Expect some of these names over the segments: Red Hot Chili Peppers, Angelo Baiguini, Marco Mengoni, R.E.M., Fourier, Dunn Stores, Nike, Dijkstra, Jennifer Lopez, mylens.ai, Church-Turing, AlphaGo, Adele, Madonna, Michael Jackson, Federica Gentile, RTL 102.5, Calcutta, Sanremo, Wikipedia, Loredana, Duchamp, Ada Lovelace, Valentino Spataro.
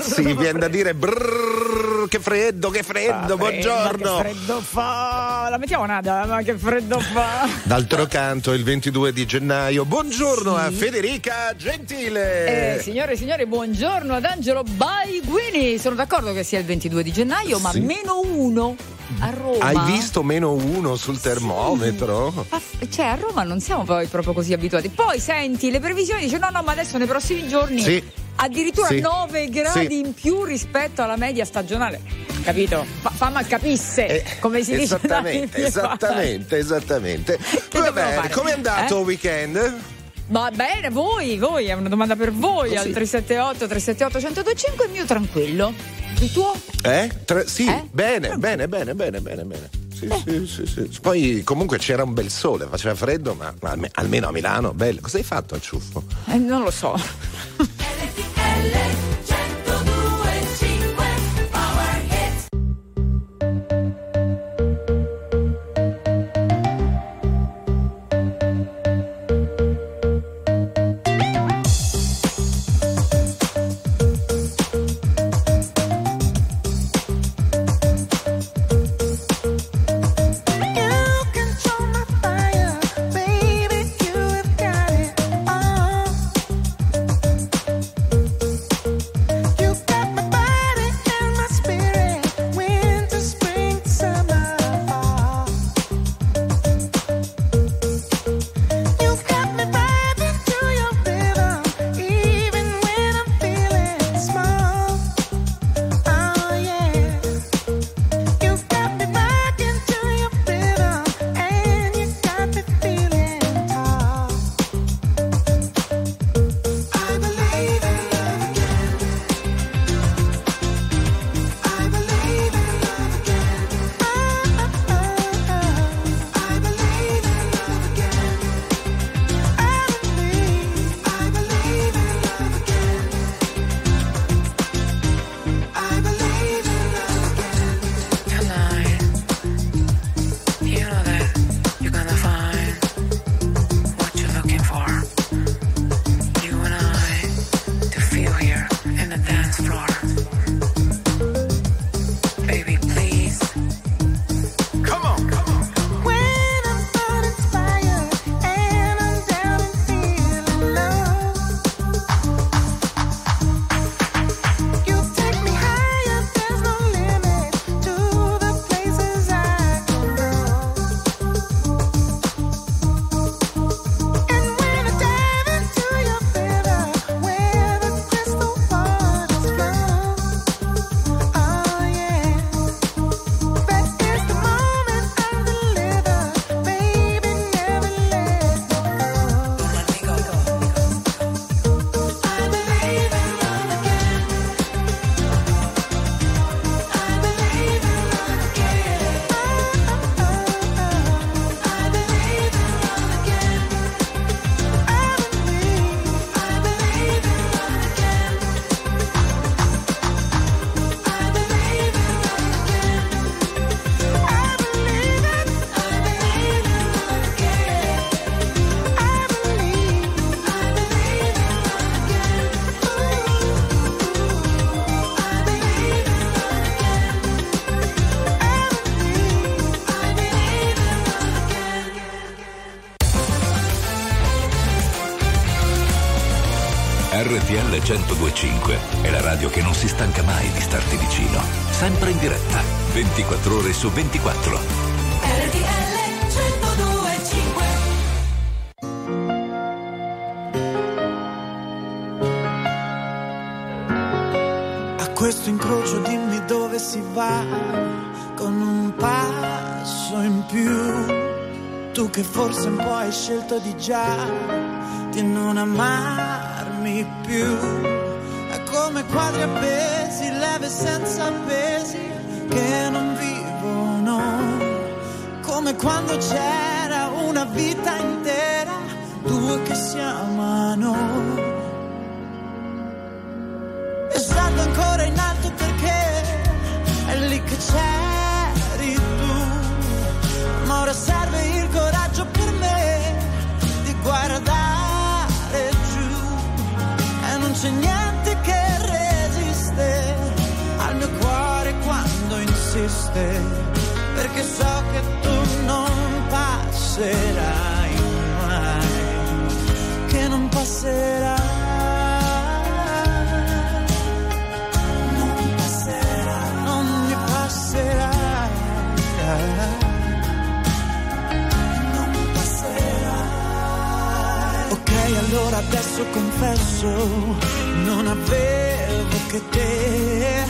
Sì, viene da dire brrr, che freddo, buongiorno. Che freddo fa. La mettiamo nada, ma che freddo fa. D'altro canto, il 22 di gennaio. Buongiorno sì. A Federica Gentile. Signore e signori, buongiorno ad Angelo Baiguini. Sono d'accordo che sia il 22 di gennaio, sì. Ma -1 a Roma. Hai visto -1 sul termometro? Sì. Cioè a Roma non siamo poi proprio così abituati. Poi senti le previsioni, dice no, ma adesso nei prossimi giorni. Sì. Addirittura sì. 9 gradi sì. In più rispetto alla media stagionale, capito? Fa mal capisse, come si dice. Esattamente. Vabbè, com'è andato il weekend? Va bene, voi, è una domanda per voi. Così. Al 378-378-1025, il mio tranquillo. Il tuo? Sì, bene. Sì. Poi comunque c'era un bel sole, faceva freddo, ma almeno a Milano, bello. Cosa hai fatto al ciuffo? Non lo so. RTL 102.5 è la radio che non si stanca mai di starti vicino, sempre in diretta, 24 ore su 24. RTL 102.5. A questo incrocio dimmi dove si va, con un passo in più, tu che forse un po' hai scelto di già, di non amare più, è come quadri appesi, leve senza pesi che non vivono, come quando c'era una vita intera, due che si amano. E salgo ancora in alto perché è lì che c'eri tu, ma ora serve il coraggio per me di guardare. triste, perché so che tu non passerai mai, che non passerai. Allora adesso confesso, non avevo che te,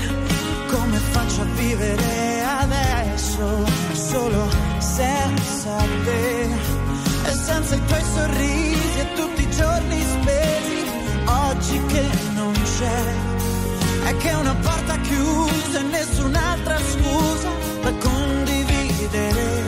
come faccio a vivere adesso, solo senza te, e senza i tuoi sorrisi e tutti i giorni spesi, oggi che non c'è, è che una porta chiusa e nessun'altra scusa da condividere.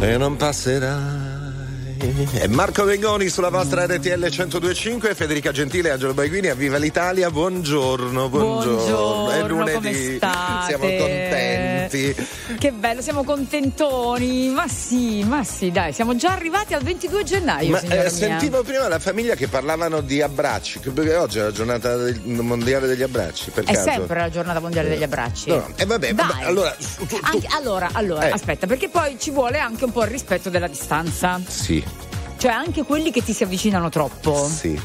E non passerai. E Marco Mengoni sulla vostra RTL 102.5, Federica Gentile e Angelo Baiguini a Viva l'Italia. Buongiorno, buongiorno. È lunedì, siamo contenti. Che bello, siamo contentoni. Ma sì, dai, siamo già arrivati al 22 gennaio. Ma sentivo prima la famiglia che parlavano di abbracci, perché oggi è la giornata mondiale degli abbracci. Per caso. Sempre la giornata mondiale degli abbracci. No. E vabbè, allora. Tu. Allora, aspetta, perché poi ci vuole anche un po' il rispetto della distanza. Sì. Cioè anche quelli che ti si avvicinano troppo. Sì.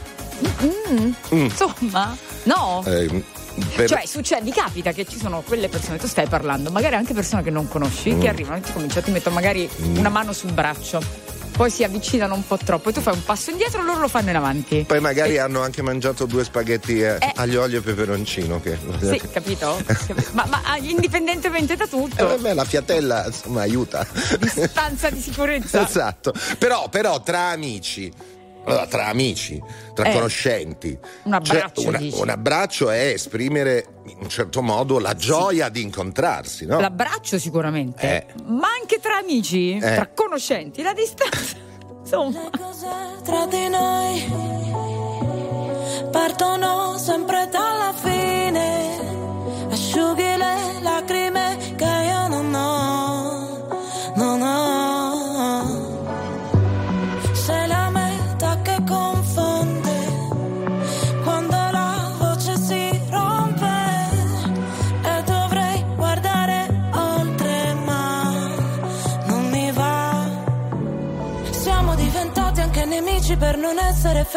Insomma, no. Cioè succede, capita che ci sono quelle persone, tu stai parlando, magari anche persone che non conosci, che arrivano e ti mettono magari una mano sul braccio, poi si avvicinano un po' troppo e tu fai un passo indietro, loro lo fanno in avanti, poi magari hanno anche mangiato due spaghetti aglio olio e peperoncino, che sì, capito? ma indipendentemente da tutto, beh, la fiatella insomma aiuta, distanza di sicurezza. Esatto, però tra amici, tra conoscenti, un abbraccio, cioè, un abbraccio è esprimere in un certo modo la gioia di incontrarsi, no? L'abbraccio sicuramente, ma anche tra amici, tra conoscenti, la distanza, insomma. Le cose tra di noi partono sempre dalla fine, asciughi le lacrime che io non ho. Nemici per non essere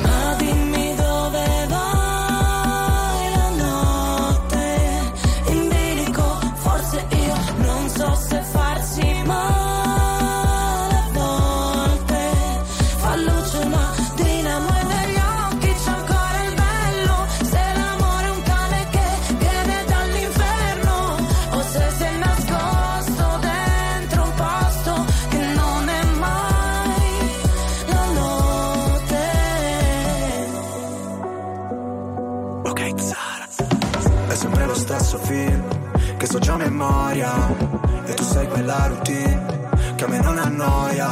Ma dimmi dove vai la notte in bilico, forse io non so se farsi male. E tu sai quella routine che a me non annoia.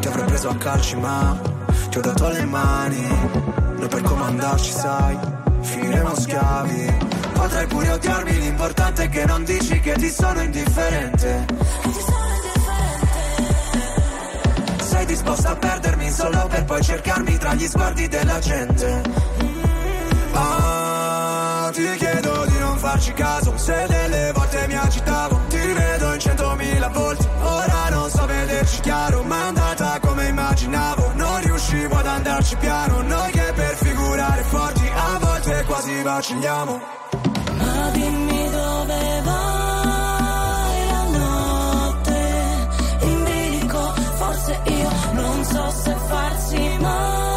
Ti avrei preso a calci ma ti ho dato le mani. Noi per comandarci sai finiremo schiavi. Potrai pure odiarmi, l'importante è che non dici che ti sono indifferente. Sei disposta a perdermi solo per poi cercarmi tra gli sguardi della gente. Ah, ti chiedo di non farci caso, se delle volte mi agitavo. Ti rivedo in 100.000 volte, ora non so vederci chiaro. Ma è andata come immaginavo, non riuscivo ad andarci piano. Noi che per figurare forti a volte quasi vacilliamo. Ma dimmi dove vai la notte in bilico, forse io non so se farsi male.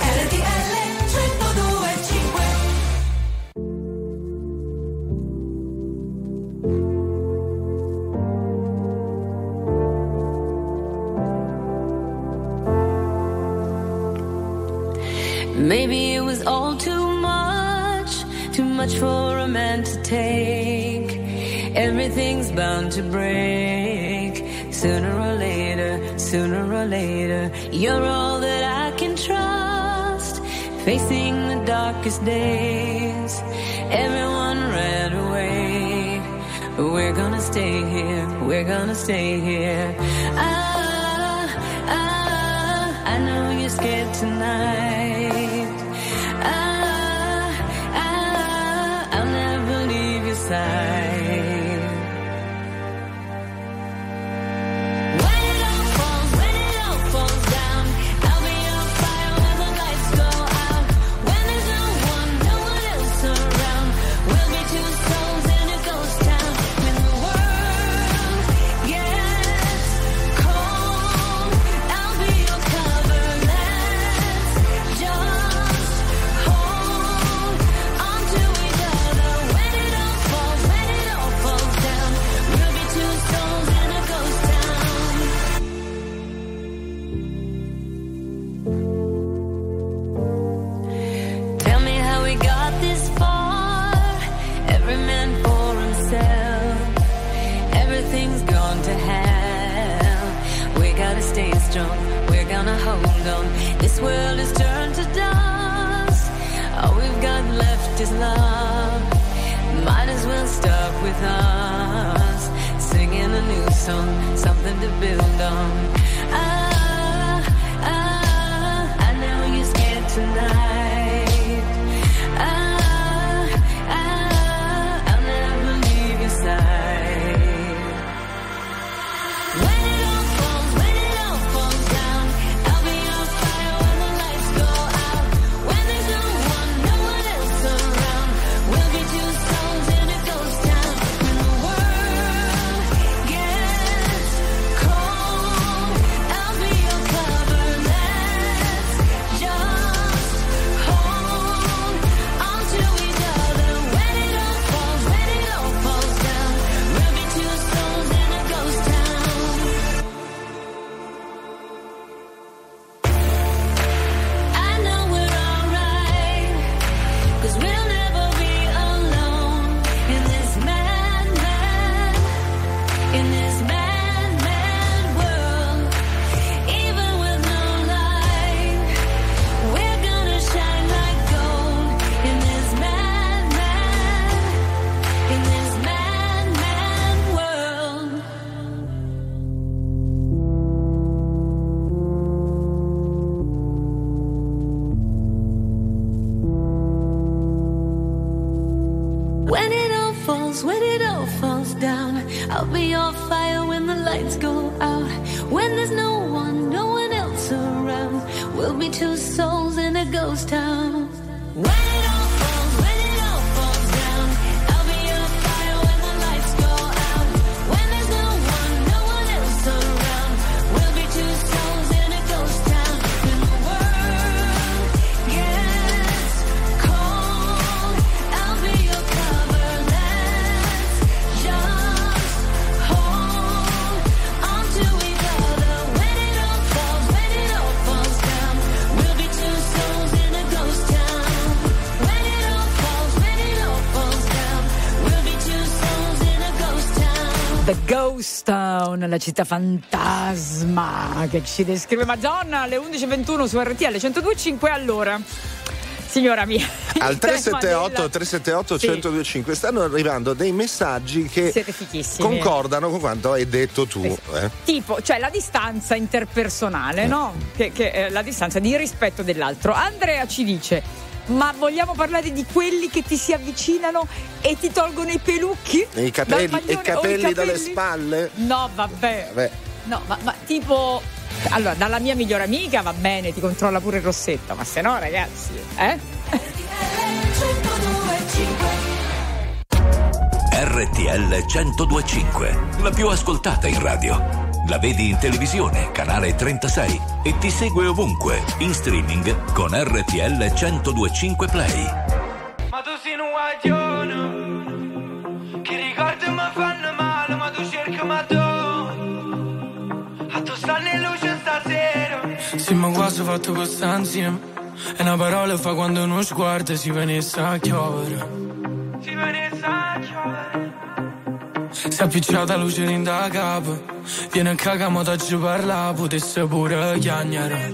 RTL 102.5. Maybe it was all too much for a man to take. Everything's bound to break sooner or later, sooner or later. You're all that I can trust, facing the darkest days. Everyone ran away, we're gonna stay here, we're gonna stay here. I know you're scared tonight. I'll never leave your side. We're gonna hold on. This world has turned to dust. All we've got left is love. Might as well start with us, singing a new song, something to build on. I know you're scared tonight. I'll never leave your side. falls, when it all falls down, I'll be your fire when the lights go out. When there's no one else around, we'll be two souls in a ghost town. When it all falls, when it all falls down, I'll be your fire when the lights go out. When there's no one else around, we'll be two souls in a ghost town. When the world gets cold, I'll be your cover. Let's just hold on to each other. When it all falls down, we'll be two souls in a ghost town. The Ghost Town, la città fantasma che ci descrive Madonna, alle 11.21 su RTL 102.5. all'ora, signora mia, al 378 sì. 102.5 stanno arrivando dei messaggi che concordano con quanto hai detto tu. Tipo, cioè, la distanza interpersonale, no? Che la distanza di rispetto dell'altro. Andrea ci dice: ma vogliamo parlare di quelli che ti si avvicinano e ti tolgono i pelucchi? I capelli, i capelli dalle spalle? No, vabbè. No, ma tipo, allora, dalla mia migliore amica va bene, ti controlla pure il rossetto, ma se no, ragazzi, RTL 102.5, la più ascoltata in radio. La vedi in televisione, canale 36, e ti segue ovunque, in streaming con RTL 102.5 Play. Ma tu sei un guaglione, che ricordi mi fanno male, ma tu cerchi Madonna, a tu stanno in luce stasera. Sì, ma quasi ho fatto quest'ansia, e una parola fa quando uno sguarda si venisse a chiovere. Si venisse a chiovere. Si è appicciata luce in da capo, viene a caga ma da giù parla, potesse pure chiagnare.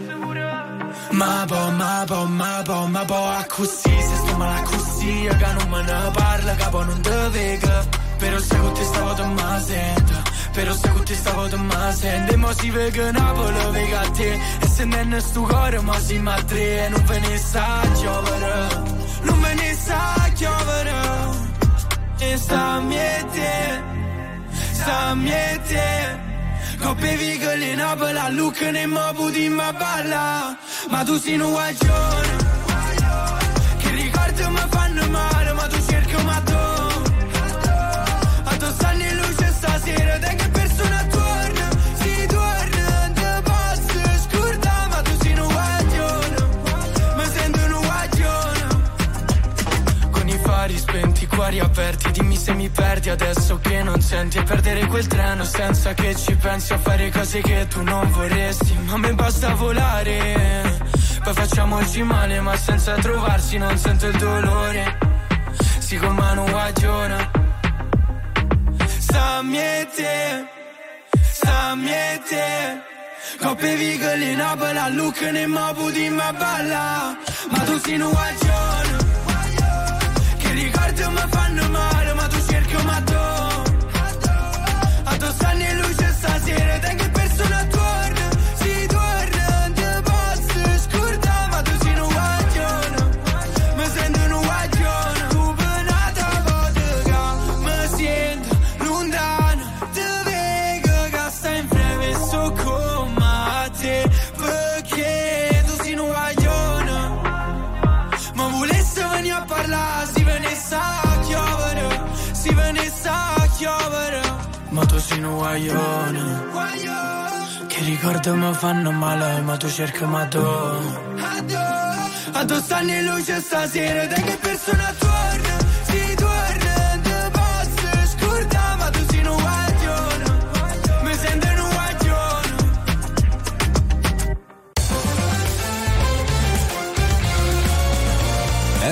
Ma po' a così, se sto male a così, che non me ne parla, capo non te vega. Però se con te stavo da ma sento, e mo si vega Napoli, vega a te. E se non è sto cuore, mo si ma tre, e non ve ne sa giovere, E sta a miete coppe vigole in abola, Luca ne mobu di ma balla. Ma tu sei un guaglione, che ricordi mi fanno male, ma tu cerchi un mattone, a tu stanno in luce stasera, da che persona torna, si torna, te posso scordare. Ma tu sei un guaglione, ma sento un guaglione, con i fari spenti, cuori aperti, dimmi se mi perdi adesso che non senti, a perdere quel treno senza che ci pensi, a fare cose che tu non vorresti, ma mi basta volare, poi facciamoci male ma senza trovarsi, non sento il dolore, si con mano guagliona. Sta a miete coppe vigole in abola, Luca ne mobu di ma balla. Ma tu sei un guaglione, ricordi mi fanno male, ma tu cerchi un mattone, a tu stanno in luce stasera, da che persona torna, si torna, non ti posso scordare. Ma tu sei un guaglione, mi sento un guaglione, tu penata vodka, mi sento lontano, ti vedo che stai in premesso come te, perché tu sei un guaglione, ma volessi venire a parlare, si venisse a chiovere. Ma tu sei un guaglione, che ricordi mi fanno male, ma tu cerchi Madonna, a tu stanno in luce stasera, da che persona torna, si torna, non ti posso scordare. Ma tu sei un guaglione, mi sento un guaglione.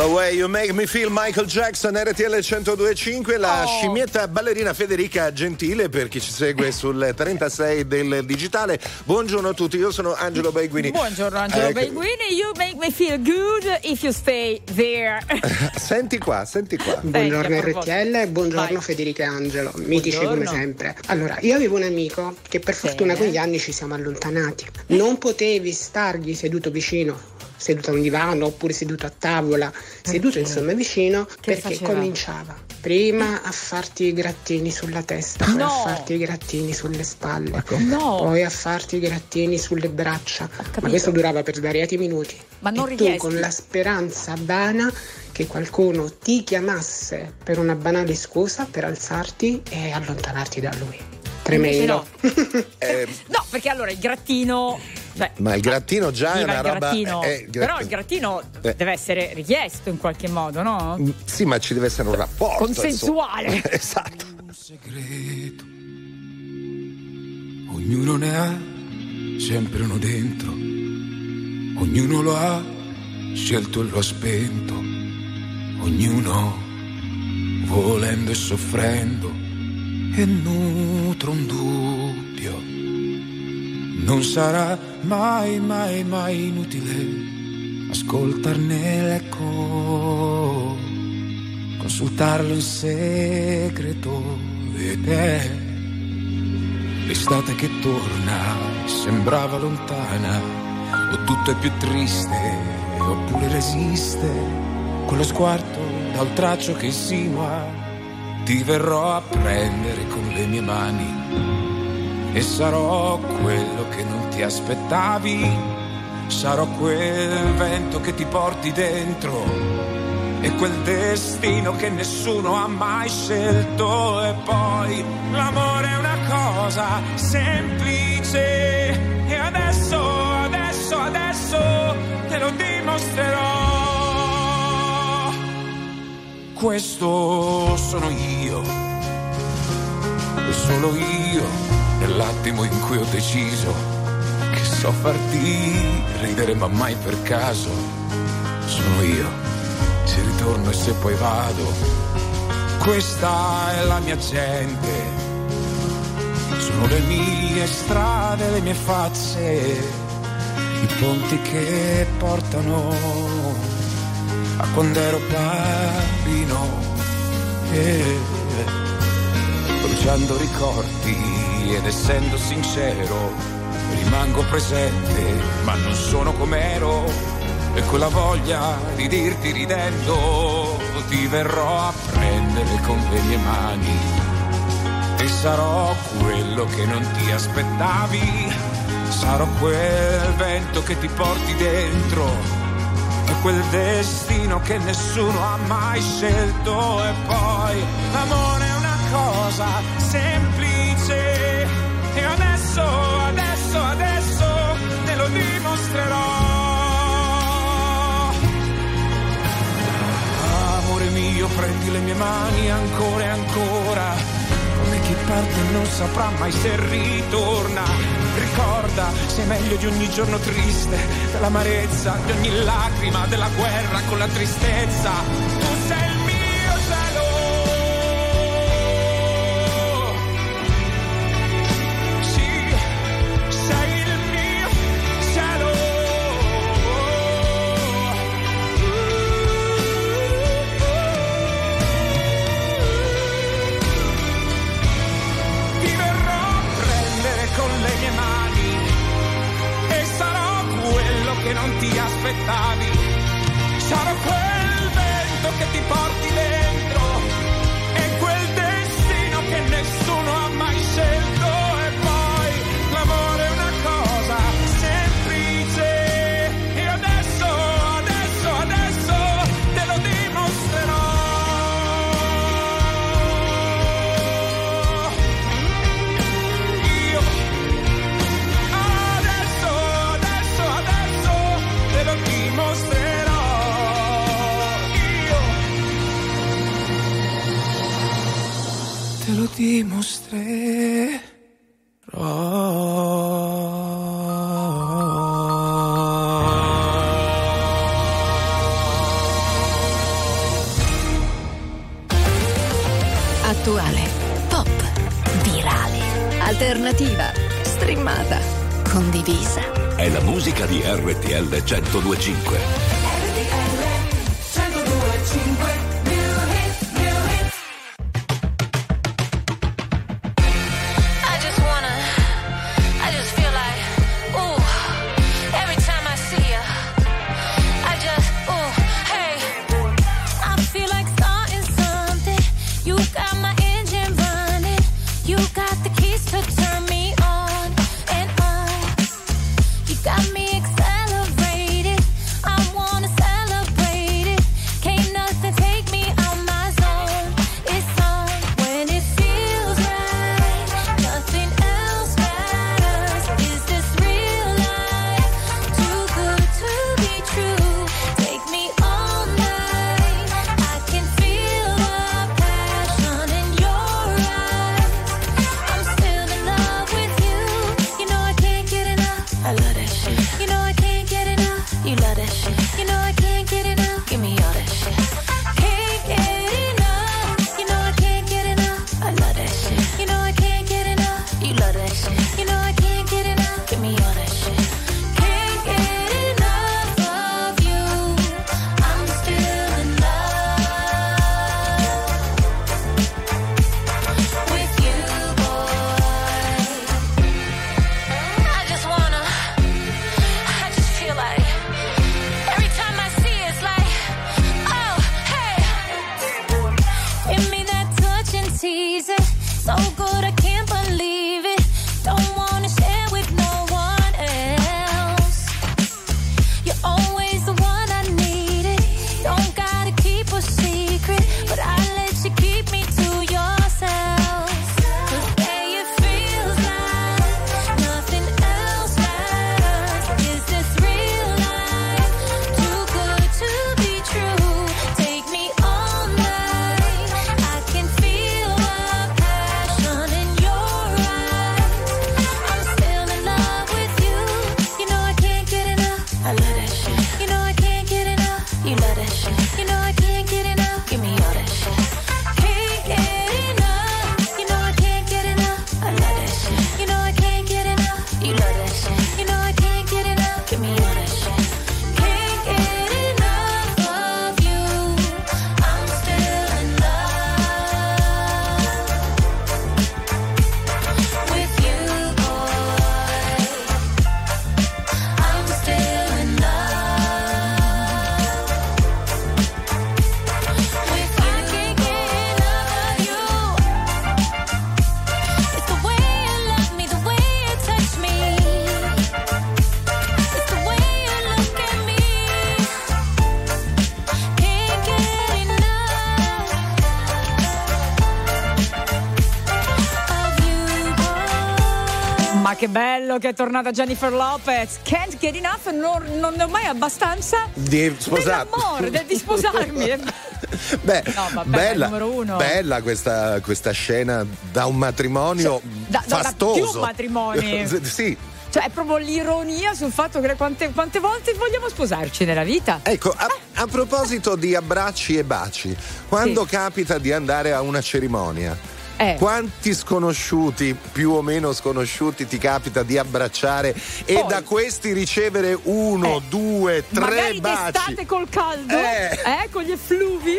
The way you make me feel, Michael Jackson, RTL 102.5, la scimmietta ballerina Federica Gentile, per chi ci segue sul 36 del digitale. Buongiorno a tutti, io sono Angelo Baiguini. Buongiorno Angelo Baiguini, you make me feel good if you stay there. Senti qua. Buongiorno RTL, buongiorno Federica e Angelo, mitici come sempre. Allora, io avevo un amico che per fortuna con gli anni ci siamo allontanati. Non potevi stargli seduto vicino. Seduto a un divano oppure seduto a tavola, seduto insomma vicino, che perché faceva? Cominciava prima a farti i grattini sulla testa, poi a farti i grattini sulle spalle, poi a farti i grattini sulle braccia, ma questo durava per svariati minuti, ma non richiesti. Tu con la speranza vana che qualcuno ti chiamasse per una banale scusa per alzarti e allontanarti da lui. Tremendo. No, perché allora il grattino... Beh, ma il grattino già è una roba. Però il grattino deve essere richiesto in qualche modo, no? Sì, ma ci deve essere un rapporto consensuale. Esatto. Un segreto. Ognuno ne ha sempre uno dentro. Ognuno lo ha scelto e lo ha spento. Ognuno volendo e soffrendo. E nutro un dubbio. Non sarà mai, mai, mai inutile ascoltarne l'eco, consultarlo in segreto ed è l'estate che torna, sembrava lontana, o tutto è più triste, oppure resiste, quello sguardo dal traccio che insinua, ti verrò a prendere con le mie mani. E sarò quello che non ti aspettavi, sarò quel vento che ti porti dentro e quel destino che nessuno ha mai scelto. E poi l'amore è una cosa semplice e adesso te lo dimostrerò. Questo sono io e solo io. Nell'attimo in cui ho deciso che so farti ridere ma mai per caso sono io, se ritorno e se poi vado, questa è la mia gente, sono le mie strade, le mie facce, i ponti che portano a quando ero bambino, bruciando ricordi. Ed essendo sincero rimango presente ma non sono com'ero, e quella voglia di dirti ridendo ti verrò a prendere con le mie mani e sarò quello che non ti aspettavi, sarò quel vento che ti porti dentro e quel destino che nessuno ha mai scelto. E poi l'amore è una cosa semplice e adesso te lo dimostrerò. Amore mio, prendi le mie mani ancora e ancora, come chi parte non saprà mai se ritorna. Ricorda, sei meglio di ogni giorno triste, dell'amarezza, di ogni lacrima, della guerra con la tristezza. Tu sei il mio cielo. Sarò quel vento che ti porti dentro e quel destino che nessuno ha mai scelto. E poi l'amore è una cosa semplice e adesso te lo dimostrerò. Io adesso te lo dimostrerò. Lo dimostrerò. alternativa, streamata, condivisa. È la musica di RTL 102.5. Che bello che è tornata Jennifer Lopez. Can't get enough, non ne ho mai abbastanza di dell'amore, di sposarmi. Beh, no, vabbè, bella, numero uno. Bella questa scena da un matrimonio, cioè, fastoso. Da più matrimoni. Sì. Cioè è proprio l'ironia sul fatto che quante volte vogliamo sposarci nella vita. Ecco, a proposito di abbracci e baci, quando sì, capita di andare a una cerimonia, quanti sconosciuti, più o meno sconosciuti, ti capita di abbracciare e poi da questi ricevere uno, due, tre magari baci? Magari d'estate col caldo, con gli effluvi.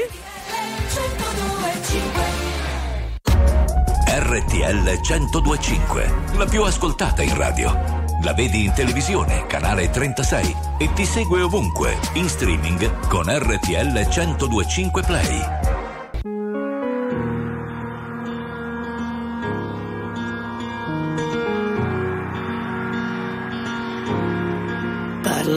RTL 102.5, la più ascoltata in radio. La vedi in televisione, canale 36, e ti segue ovunque, in streaming con RTL 102.5 Play.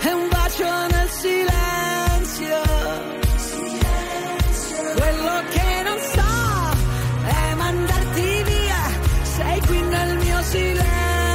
è un bacio nel silenzio. Quello che non so è mandarti via, sei qui nel mio silenzio.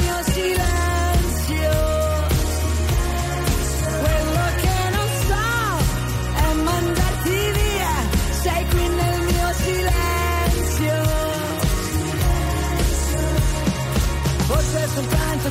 mio silenzio. Soltanto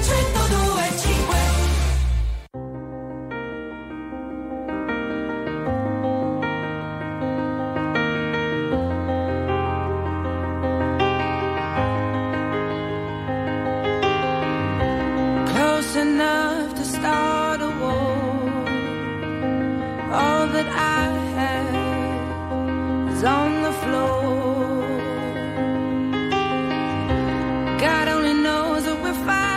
102.5. Close enough to start a war. All that I have is on the floor. God only knows what we're fighting.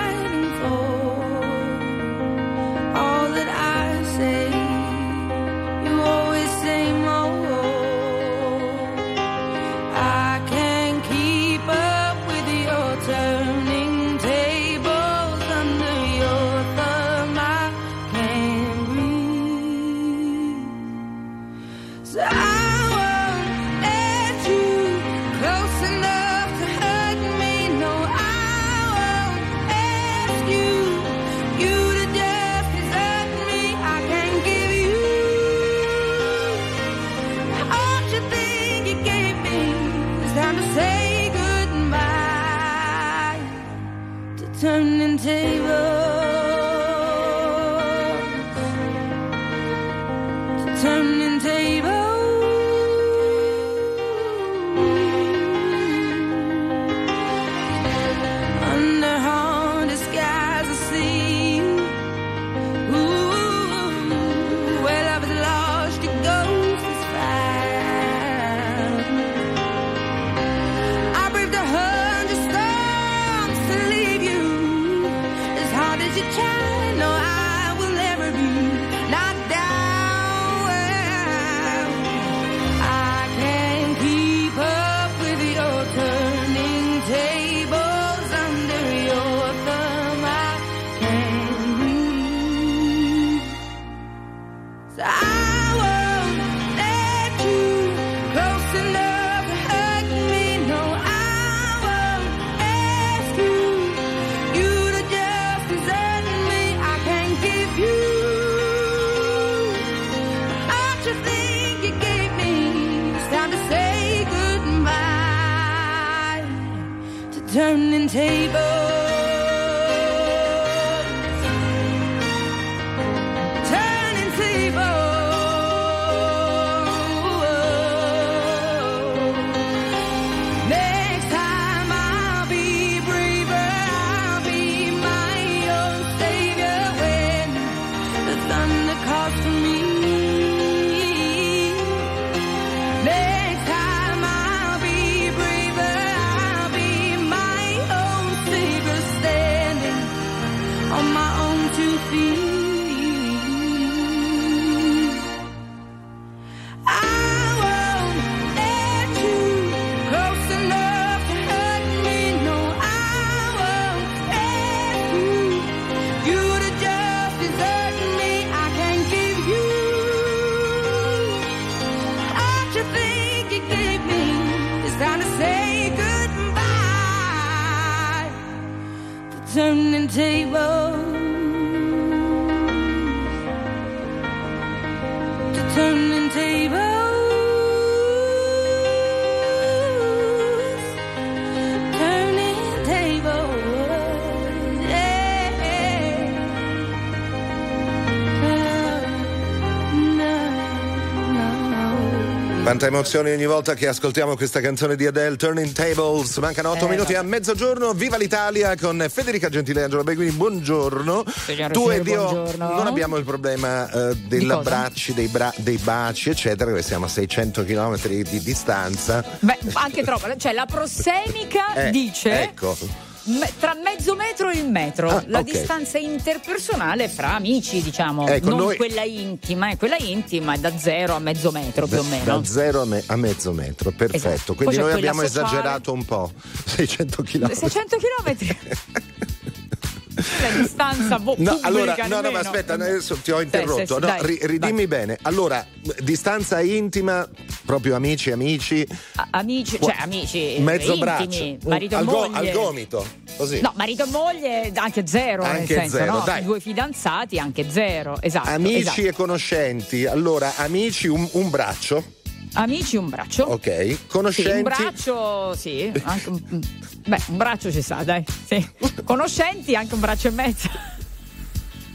turning tables, turning tables, yeah. Quanta emozione ogni volta che ascoltiamo questa canzone di Adele, Turning Tables. Mancano 8 minuti a mezzogiorno. Viva l'Italia con Federica Gentile e Angelo Baiguini. Buongiorno. Tu ed io non abbiamo il problema dell'abbraccio, dei baci, eccetera, perché siamo a 600 km di distanza. Beh, anche troppo. Cioè, la prossemica dice... Ecco. Tra mezzo metro e il metro, la distanza interpersonale fra amici, diciamo, ecco, non noi... quella intima è da zero a mezzo metro più o meno. Da zero a mezzo metro, perfetto. Esatto. Quindi noi abbiamo esagerato un po'. 600 km. 600 km. La distanza pubblica. Allora, no, ma aspetta, adesso ti ho interrotto. No, ridimmi bene. Allora, distanza intima, proprio amici. Amici, cioè amici. Mezzo intimi, braccio. Marito e moglie. Al gomito. Così. No, marito e moglie anche zero, anche nel senso, zero, no? Dai. Due fidanzati anche zero. Esatto. Amici e conoscenti. Allora, amici un braccio. Amici un braccio. Ok. Conoscenti. Sì, un braccio, sì. Anche un braccio ci sa, dai. Sì. Conoscenti, anche un braccio e mezzo.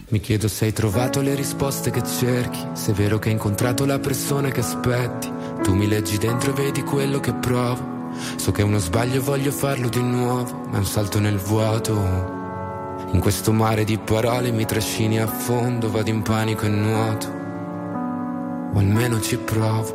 Mi chiedo se hai trovato le risposte che cerchi, se è vero che hai incontrato la persona che aspetti. Tu mi leggi dentro e vedi quello che provo. So che è uno sbaglio e voglio farlo di nuovo, ma è un salto nel vuoto. In questo mare di parole mi trascini a fondo, vado in panico e nuoto. O almeno ci provo.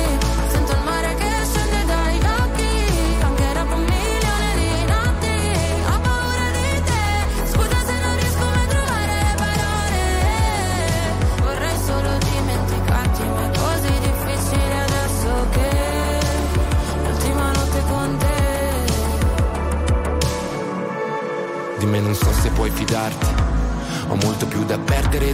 Di me non so se puoi fidarti. Ho molto più da perdere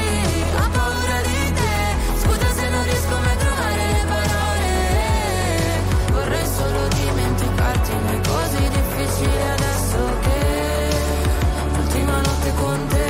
ho paura di te. Scusa se non riesco mai a trovare le parole. Vorrei solo dimenticarti, ma è così difficile adesso che l'ultima notte con te.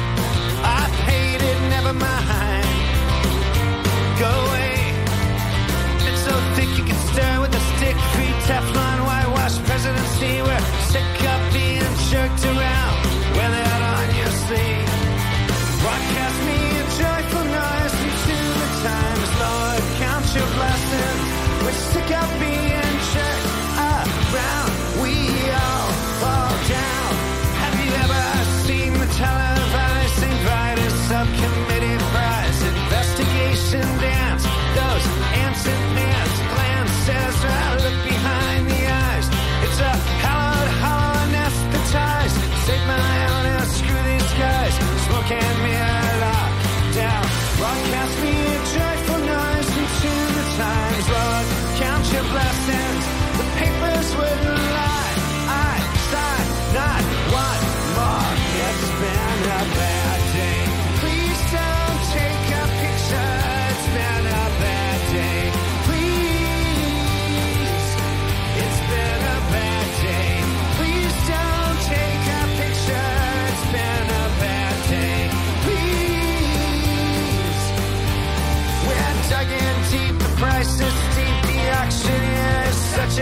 I paid it, never mind. Go away. It's so thick you can stir with a stick. Free Teflon, whitewash presidency. We're sick of being jerked around. Wear it out on your sleeve. Broadcast me a joyful noise. Reach to the times, Lord, count your blessings. We're sick of being jerked around. We all fall down. Have you ever seen the television?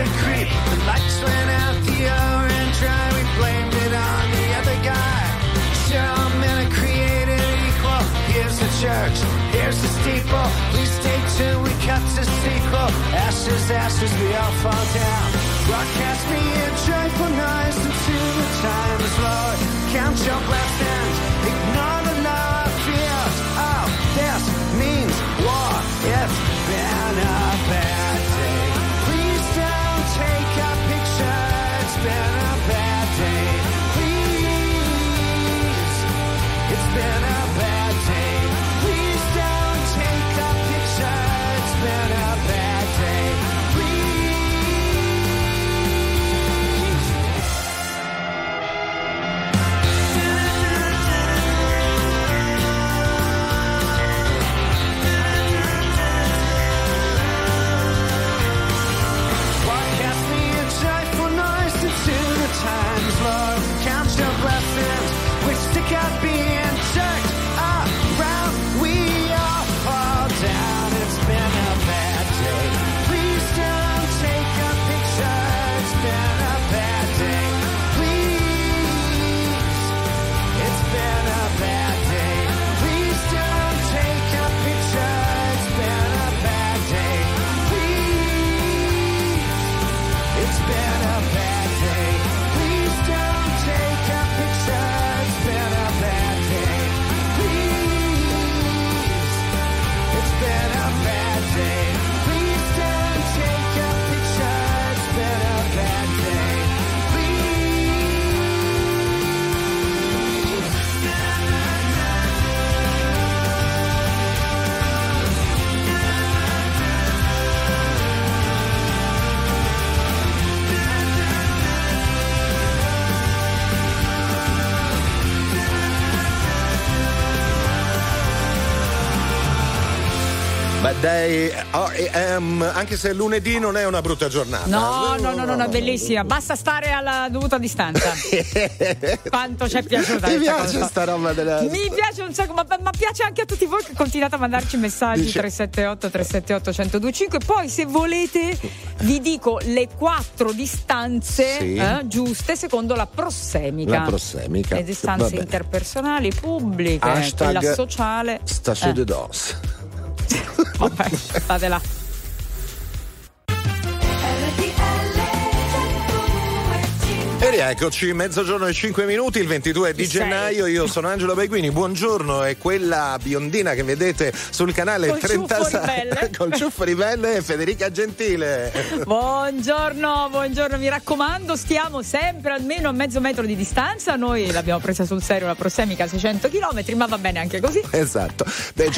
such a creep. The lights went out, the hour and dry. We blamed it on the other guy. Sure, men are created equal. Here's the church, here's the steeple. Please stay tuned, we cut the sequel. Ashes, ashes, we all fall down. Broadcast me in joyful noise into the times, Lord. Count your blessings, ignore the love fears. Oh, this means war. It's been a bad day. Please don't take our picture. It's been a bad day. Please. It's been a bad day. Please don't take our picture. It's been a bad day. Times, Lord, count your blessings. Wish to God being jerked around. We all fall down. It's been a bad day. Please don't take a picture. It's been a bad day. Please. It's been a bad day. Please don't take a picture. It's been a bad day. Please. It's been a bad day. Bad Day R.E.M. Anche se lunedì non è una brutta giornata. No, bellissima. Basta stare alla dovuta distanza. Quanto ci è piaciuta. Mi piace cosa. Sta roba della... Mi piace un sacco, ma piace anche a tutti voi che continuate a mandarci messaggi. Dice... 378 378 1025. Poi se volete vi dico le 4 distanze giuste secondo la prossemica. La prossemica. Le distanze interpersonali, pubbliche, quella sociale. Sta su de dos. Vabbè, state là. E rieccoci, 12:05, il 22 di gennaio. Io sono Angelo Baiguini, buongiorno. E quella biondina che vedete sul canale col 36 col ciuffo ribelle è Federica Gentile. Buongiorno, mi raccomando, stiamo sempre almeno a mezzo metro di distanza. Noi l'abbiamo presa sul serio la prossemica 600 km, ma va bene anche così. Esatto.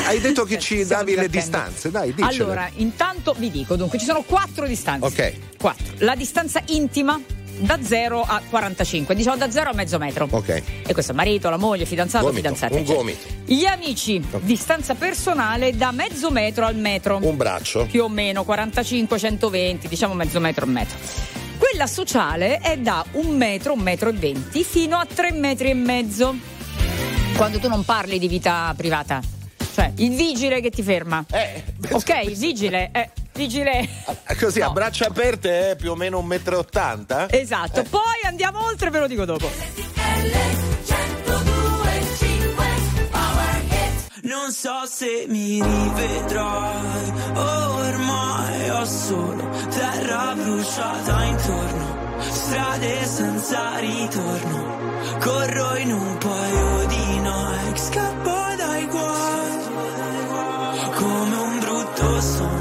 Hai detto che ci davi le distanze, dai, dicele. Allora, intanto vi dico, dunque ci sono 4 distanze. Ok. 4. La distanza intima, da 0 a 45, diciamo da 0 a mezzo metro. Ok. E questo è marito, la moglie, fidanzato, gomito, fidanzata. Un gomito. Gli amici, distanza personale da mezzo metro al metro. Un braccio. Più o meno 45, 120, diciamo mezzo metro, un metro. Quella sociale è da un metro e venti fino a 3 metri e mezzo. Quando tu non parli di vita privata. Cioè, il vigile che ti ferma. Ok, il vigile è... Vigile. Così no. A braccia aperte è più o meno 1,80 m. Esatto, poi andiamo oltre, ve lo dico dopo. Non so se mi rivedrai, ormai ho solo terra bruciata intorno, strade senza ritorno, corro in un paio di Nike, scappo dai guai, come un brutto sogno.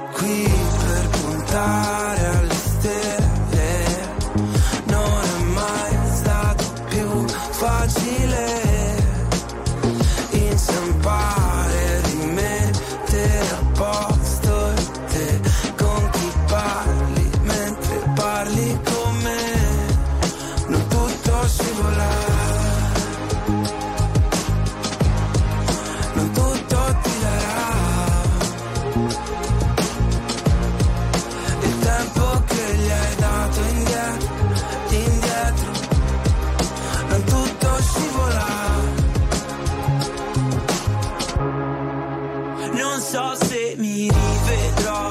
guardare alle stelle, non è mai stato più facile inciampare, rimettere a posto te con chi parli mentre parli con me, non tutto scivolare. Non so se mi rivedrò,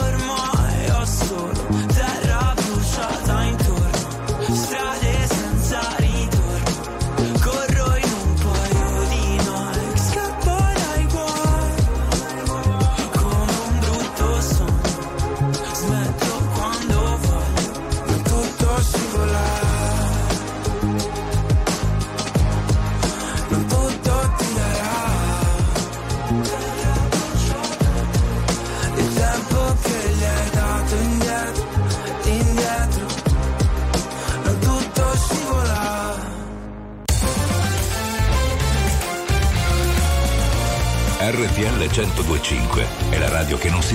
ormai ho solo terra bruciata intorno, strade senza ritorno, corro in un paio di noi, scappo dai guai, come un brutto sonno, smetto quando voglio, tutto scivolare. RTL 102.5 è la radio che non si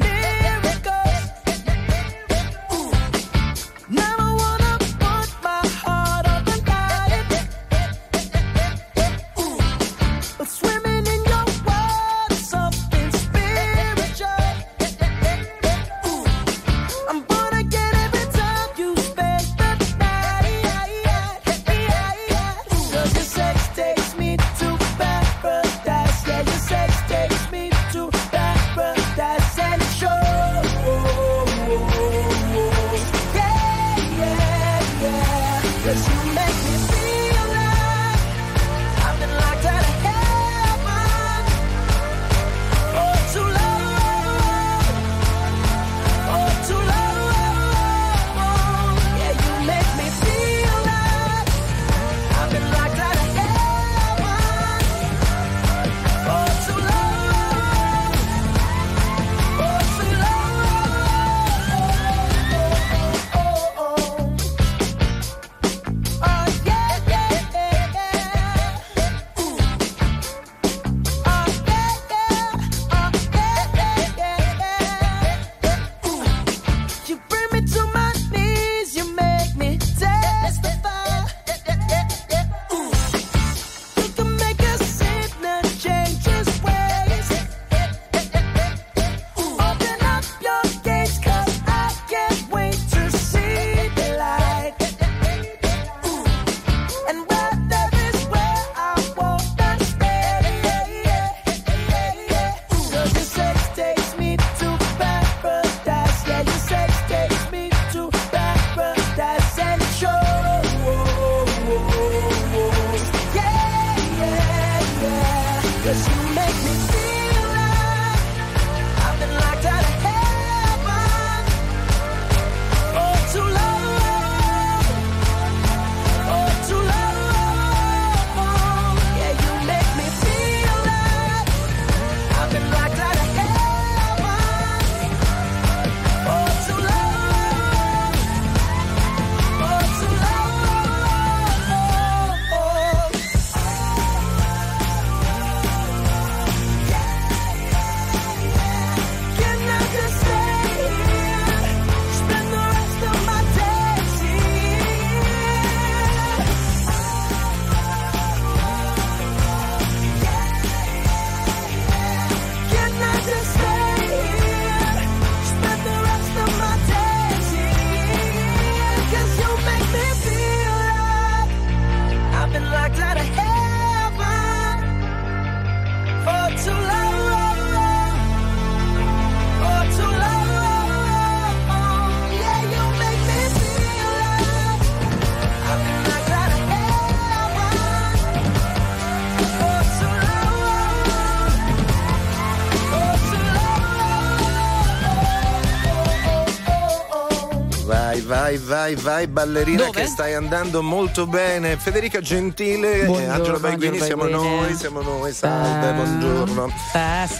vai ballerina. Dove? Che stai andando molto bene. Federica Gentile, buongiorno, Angelo Baiguini, siamo noi, salve, buongiorno.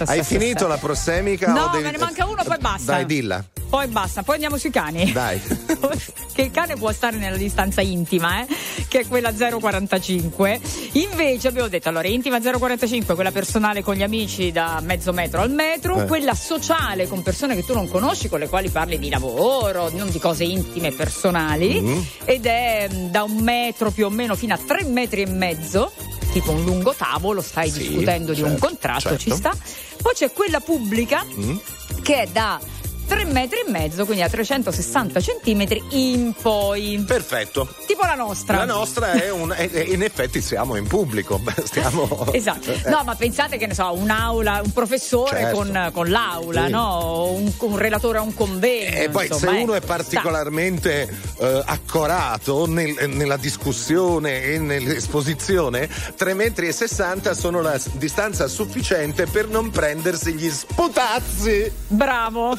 Hai finito la prosemica? No, me ne manca uno, poi basta. Dai, dilla. Poi basta, poi andiamo sui cani. Dai. Che il cane può stare nella distanza intima, che è quella 0,45. Invece abbiamo detto, allora, intima 0,45, quella personale con gli amici da mezzo metro al metro, quella sociale con persone che tu non conosci, con le quali parli di lavoro, non di cose intime, personali, ed è da un metro più o meno fino a 3,5 metri, tipo un lungo tavolo, stai discutendo di un contratto, ci sta. Poi c'è quella pubblica che è da 3,5 metri, quindi a 360 centimetri in poi. Perfetto. Tipo la nostra. La nostra è un. In effetti siamo in pubblico. Stiamo. Esatto. No, ma pensate che ne so, un'aula, un professore con l'aula, no? Un relatore a un convegno. E poi se uno è particolarmente accorato nella discussione e nell'esposizione, 3,60 metri sono la distanza sufficiente per non prendersi gli sputazzi. Bravo.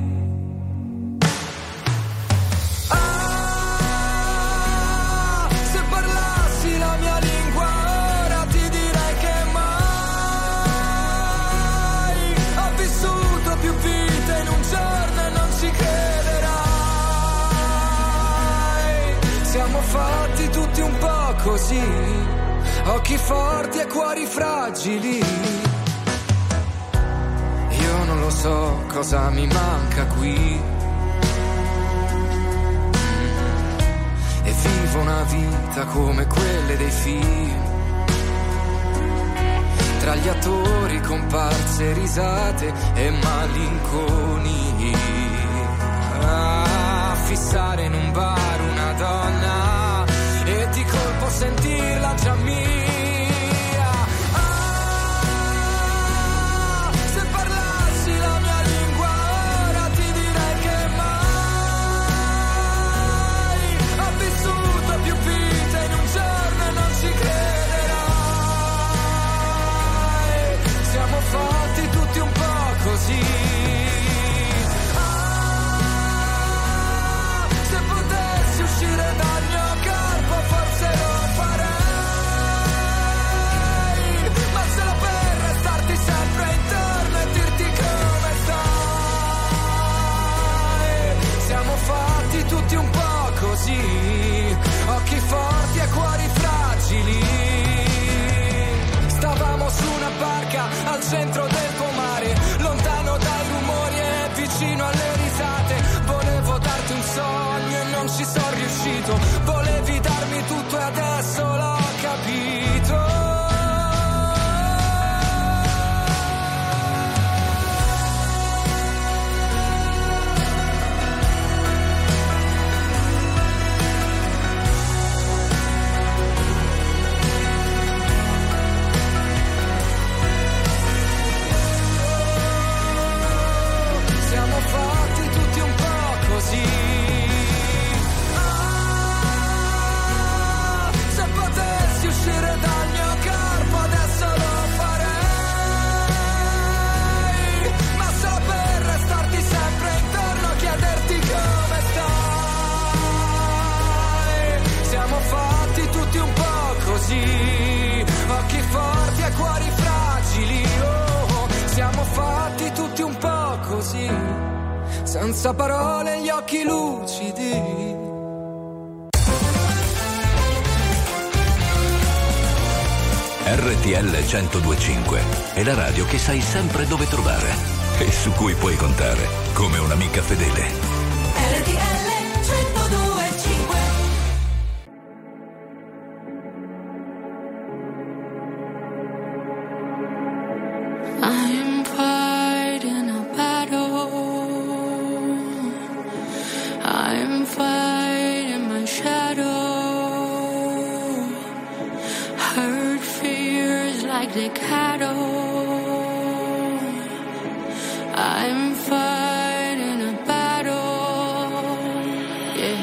Fatti tutti un po' così, occhi forti e cuori fragili. Io non lo so cosa mi manca qui, e vivo una vita come quelle dei film, tra gli attori comparse risate e malinconi. A fissare in un bar una donna e di colpo sentirla già mia. Ah, se parlassi la mia lingua ora ti direi che mai ho vissuto più vita in un giorno e non ci crederai. Siamo fatti tutti un po' così. Tutti un po' così, occhi forti e cuori fragili. Stavamo su una barca al centro del comare, lontano dai rumori e vicino alle risate. Volevo darti un sogno e non ci sono riuscito, volevi darmi tutto e adesso l'ho capito. Occhi forti e cuori fragili, oh, siamo fatti tutti un po' così, senza parole, gli occhi lucidi. RTL 102.5 è la radio che sai sempre dove trovare e su cui puoi contare come un'amica fedele. RTL 102.5. I'm fighting my shadow. like the cattle. I'm fighting a battle. Yeah.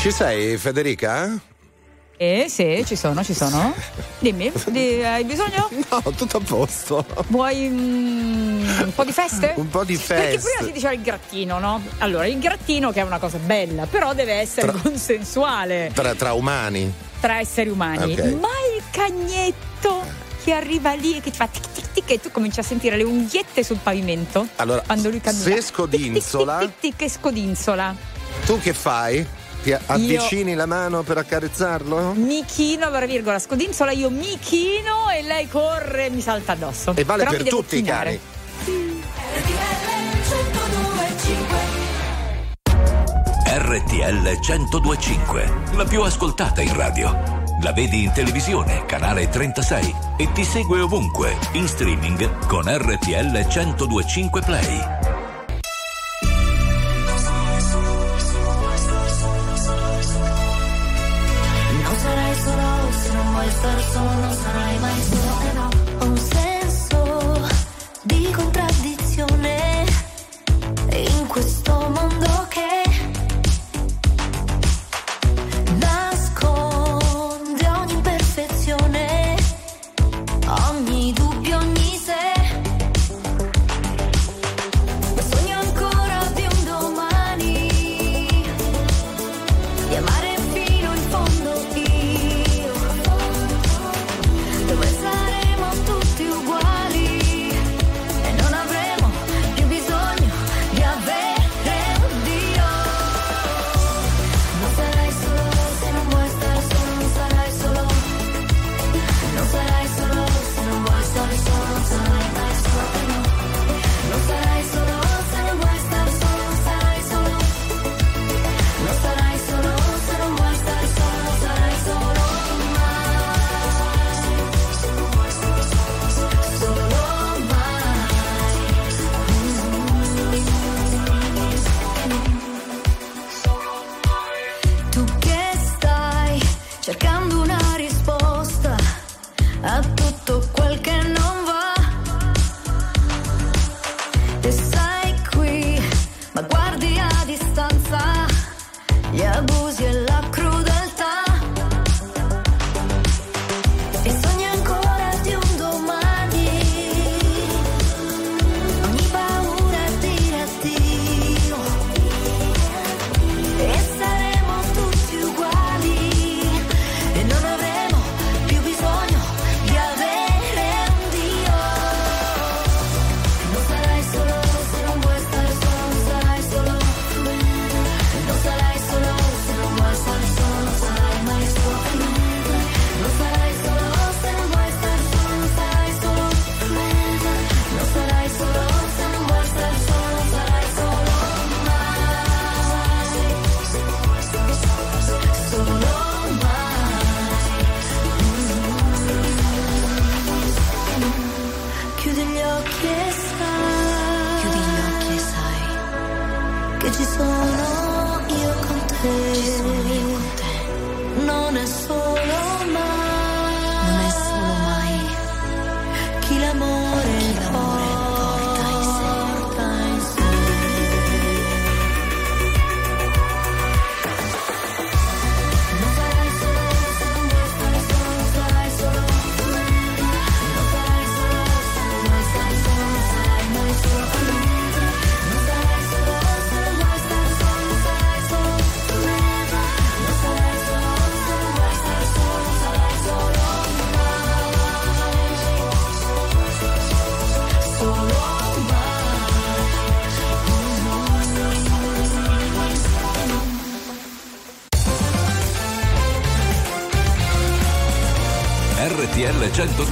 Ci sei, Federica? Sì, ci sono. Dimmi, hai bisogno? No, tutto a posto. Vuoi un po' di feste? Un po' di feste. Perché prima si diceva il grattino, no? Allora, il grattino che è una cosa bella, però deve essere consensuale. Tra umani. Tra esseri umani. Okay. Ma il cagnetto che arriva lì e che ti fa tic tic tic e tu cominci a sentire le unghiette sul pavimento. Allora, quando lui cammina. Se scodinzola. Tic tic tic scodinzola. Tu che fai? Ti avvicini la mano per accarezzarlo? Mi chino, scodinzola, io mi chino e lei corre e mi salta addosso. E vale per tutti i cani. RTL 102.5, la più ascoltata in radio. La vedi in televisione, canale 36, e ti segue ovunque, in streaming con RTL 102.5 Play. Star solo non sarai mai solo, eh no. Ho un senso di contraddizione in questo mondo che nasconde ogni imperfezione, ogni dubbio, ogni se.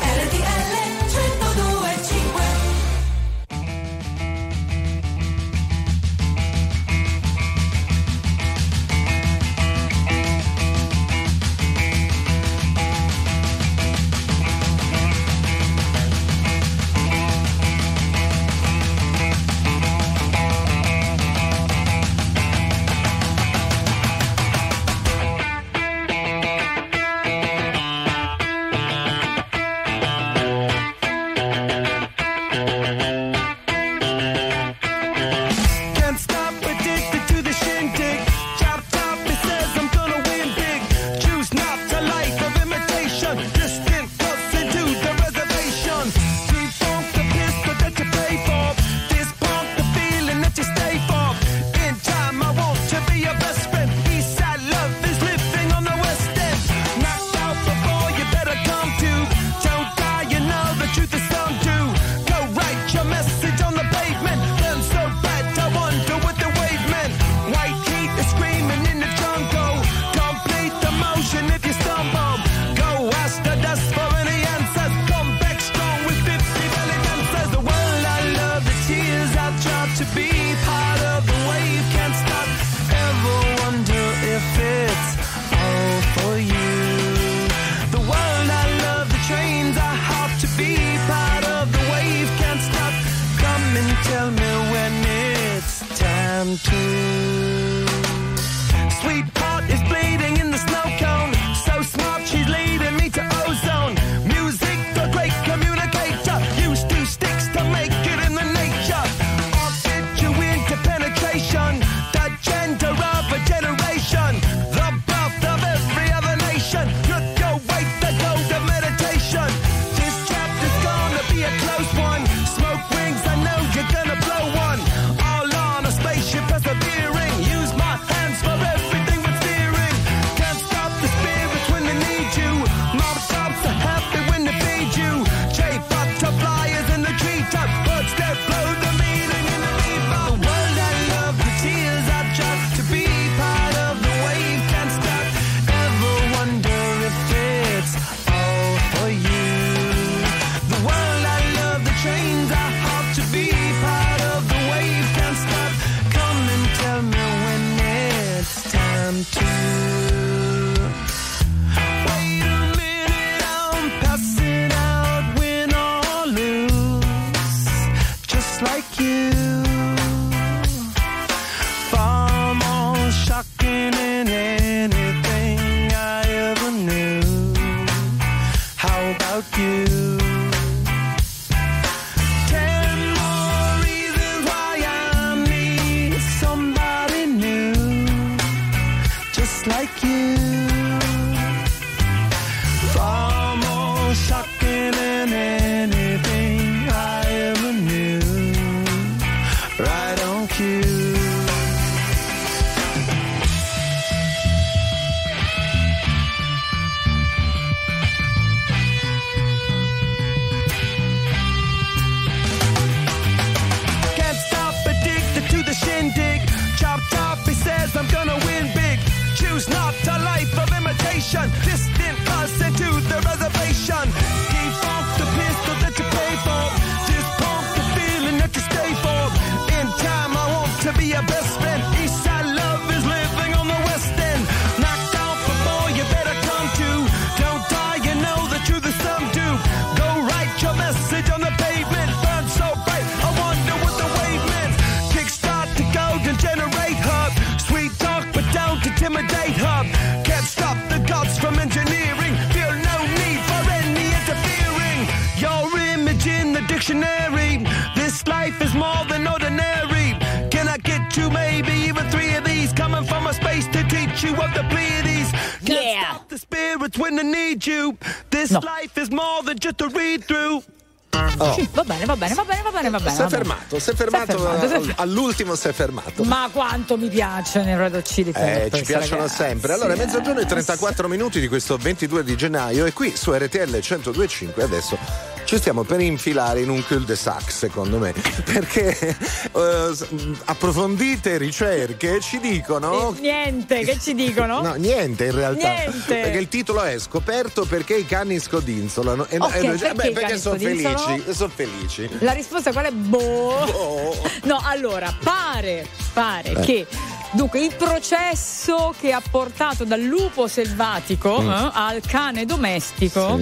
RTL 102.5. Si è fermato. All'ultimo si è fermato. Ma quanto mi piacciono i Red Hot Chili Peppers, ci piacciono ragazzi, sempre. Allora, mezzogiorno e 34 minuti di questo 22 di gennaio, e qui su RTL 102.5 adesso ci stiamo per infilare in un cul-de-sac, secondo me, perché approfondite ricerche ci dicono niente, che ci dicono? No, niente in realtà, niente. Perché il titolo è scoperto perché i cani scodinzolano e okay, noi, perché sono felici, la risposta qual è? Boh. No, allora pare che dunque il processo che ha portato dal lupo selvatico al cane domestico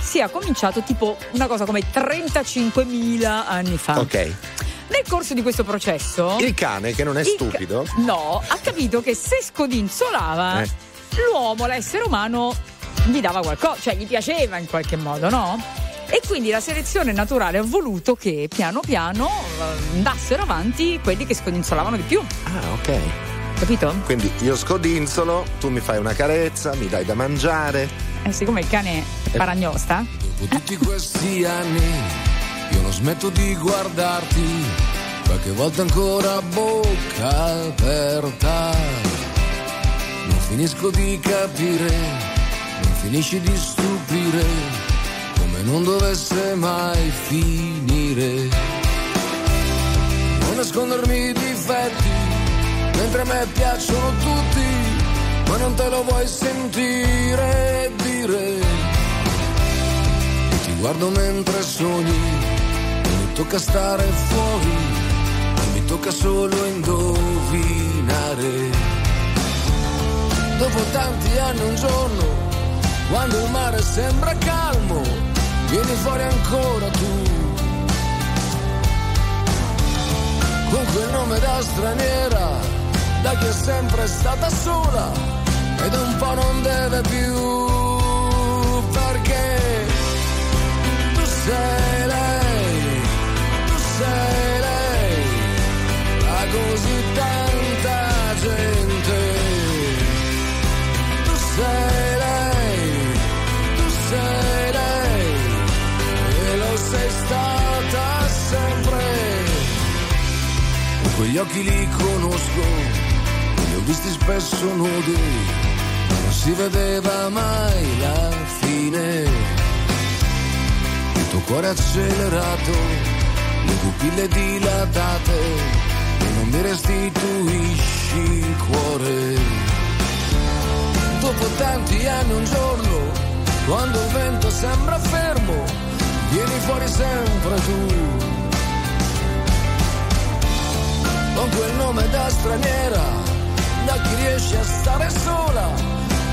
si è cominciato tipo una cosa come 35.000 anni fa. Ok. Nel corso di questo processo il cane, che non è stupido, ha capito che se scodinzolava l'uomo, l'essere umano, gli dava qualcosa, cioè gli piaceva in qualche modo, no? E quindi la selezione naturale ha voluto che piano piano andassero avanti quelli che scodinzolavano di più. Ah, ok. Capito? Quindi io scodinzolo, tu mi fai una carezza, mi dai da mangiare. Siccome il cane è paragnosta. Dopo tutti questi anni io non smetto di guardarti, qualche volta ancora a bocca aperta. Non finisco di capire, non finisci di stupire, come non dovesse mai finire. Non nascondermi i difetti, mentre a me piacciono tutti, ma non te lo vuoi sentire dire. Ti guardo mentre sogni, non mi tocca stare fuori, mi tocca solo indovinare. Dopo tanti anni un giorno, quando il mare sembra calmo, vieni fuori ancora tu, con quel nome da straniera, da chi è sempre stata sola ed un po' non deve più, perché tu sei lei, a così tanta gente. Tu sei lei, e lo sei stata sempre. Con quegli occhi li conosco, visti spesso nudi, ma non si vedeva mai la fine. Il tuo cuore accelerato, le pupille dilatate, e non mi restituisci il cuore. Dopo tanti anni un giorno, quando il vento sembra fermo, vieni fuori sempre tu, con quel nome da straniera, da chi riesce a stare sola,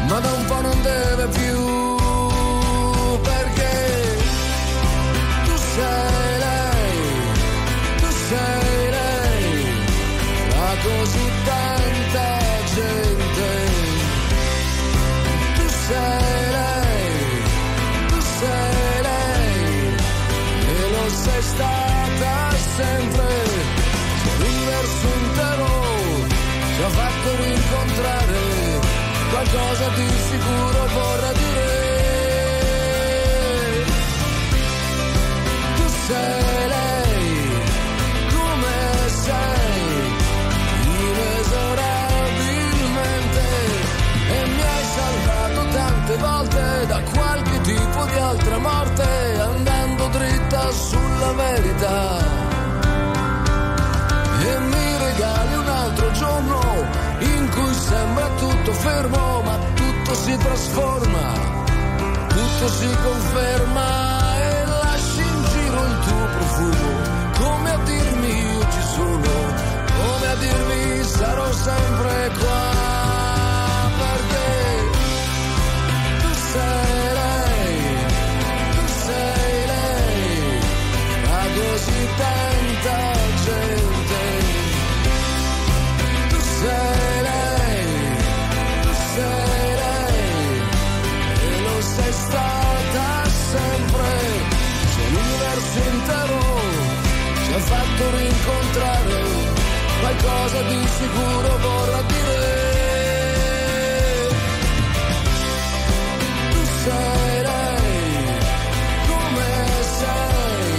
ma da un po' non deve più, perché tu sei lei, a così tanta gente. Tu sei lei, e lo sei stata sempre. L'universo intero ci ha fatto rincontrare, qualcosa di sicuro vorrà dire. Tu sei lei, come sei, inesorabilmente, e mi hai salvato tante volte da qualche tipo di altra morte, andando dritta sulla verità. E mi regali un altro giorno in cui sembra tutto fermo, ma tutto si trasforma, tutto si conferma, e lasci in giro il tuo profumo, come a dirmi io ci sono, come a dirmi sarò sempre qua, perché tu sei lei, ma così tanta gente. Tu sei lei, e lo sei stata sempre. Se l'universo intero ci ha fatto rincontrare, qualcosa di sicuro vorrà dire. Tu sei lei, come sei,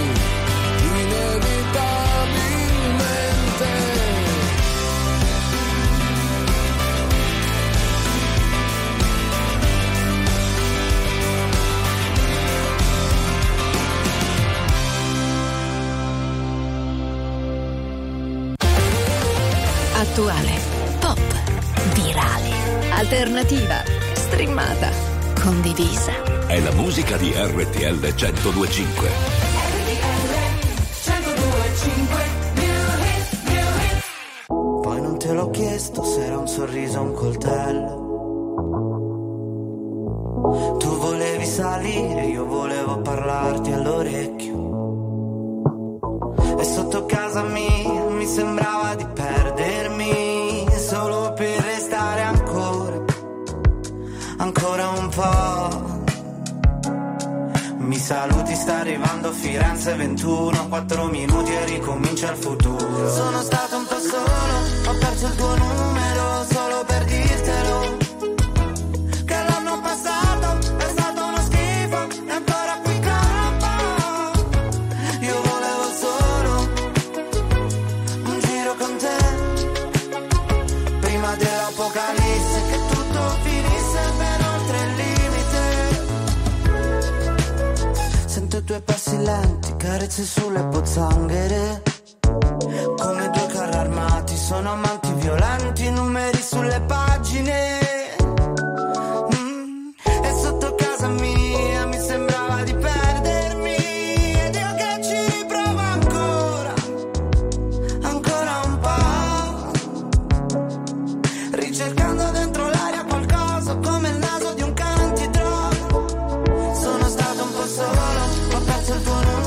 inevitabilmente. alternativa, streamata, condivisa. È la musica di RTL 102.5. Te l'ho chiesto se era un sorriso o un coltello. Tu volevi salire, io volevo parlarti all'orecchio. E sotto casa mia mi sembrava di perdermi, solo per restare ancora un po'. Mi saluti, sta arrivando a Firenze 21, 4 minuti e ricomincia il futuro. Sono stato un po' solo, ho perso il tuo numero solo per dirtelo, che l'anno passato è stato uno schifo e ancora qui campo. Io volevo solo un giro con te, prima dell'apocalisse, che tutto finisse ben oltre il limite. Sento i tuoi passi lenti, carezze sulle pozzanghere, come due carri armati, sono amanti violenti, numeri sulle pagine. E sotto casa mia mi sembrava di perdermi, ed io che ci provo ancora un po', ricercando dentro l'aria qualcosa, come il naso di un cane antitrovo. Sono stato un po' solo, ho perso il tuo nome.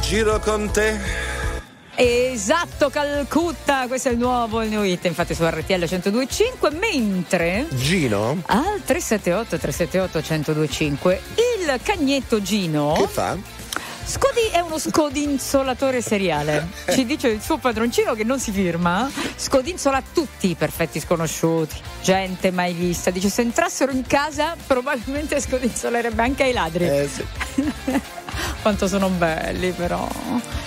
Giro con te. Esatto, Calcutta, questo è il nuovo, il new hit, infatti su RTL 102.5, mentre Gino al 378 378 102.5, il cagnetto Gino, che fa? Scodi è uno scodinzolatore seriale. Ci dice il suo padroncino che non si firma, scodinzola tutti i perfetti sconosciuti, gente mai vista. Dice se entrassero in casa probabilmente scodinzolerebbe anche ai ladri. Sì. Quanto sono belli, però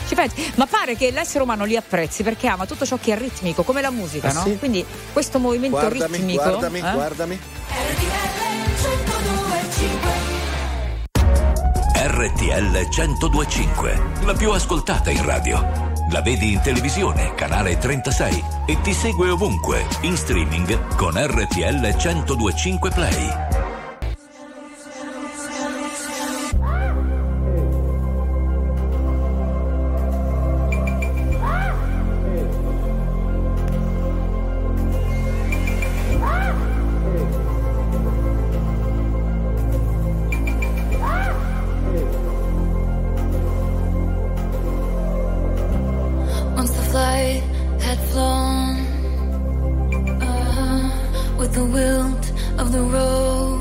ci pensi, ma pare che l'essere umano li apprezzi perché ama tutto ciò che è ritmico, come la musica, no? Sì. Quindi questo movimento ritmico. Guardami. RTL 102.5, la più ascoltata in radio. La vedi in televisione, canale 36, e ti segue ovunque in streaming con RTL 102.5 Play. With the wilt of the road,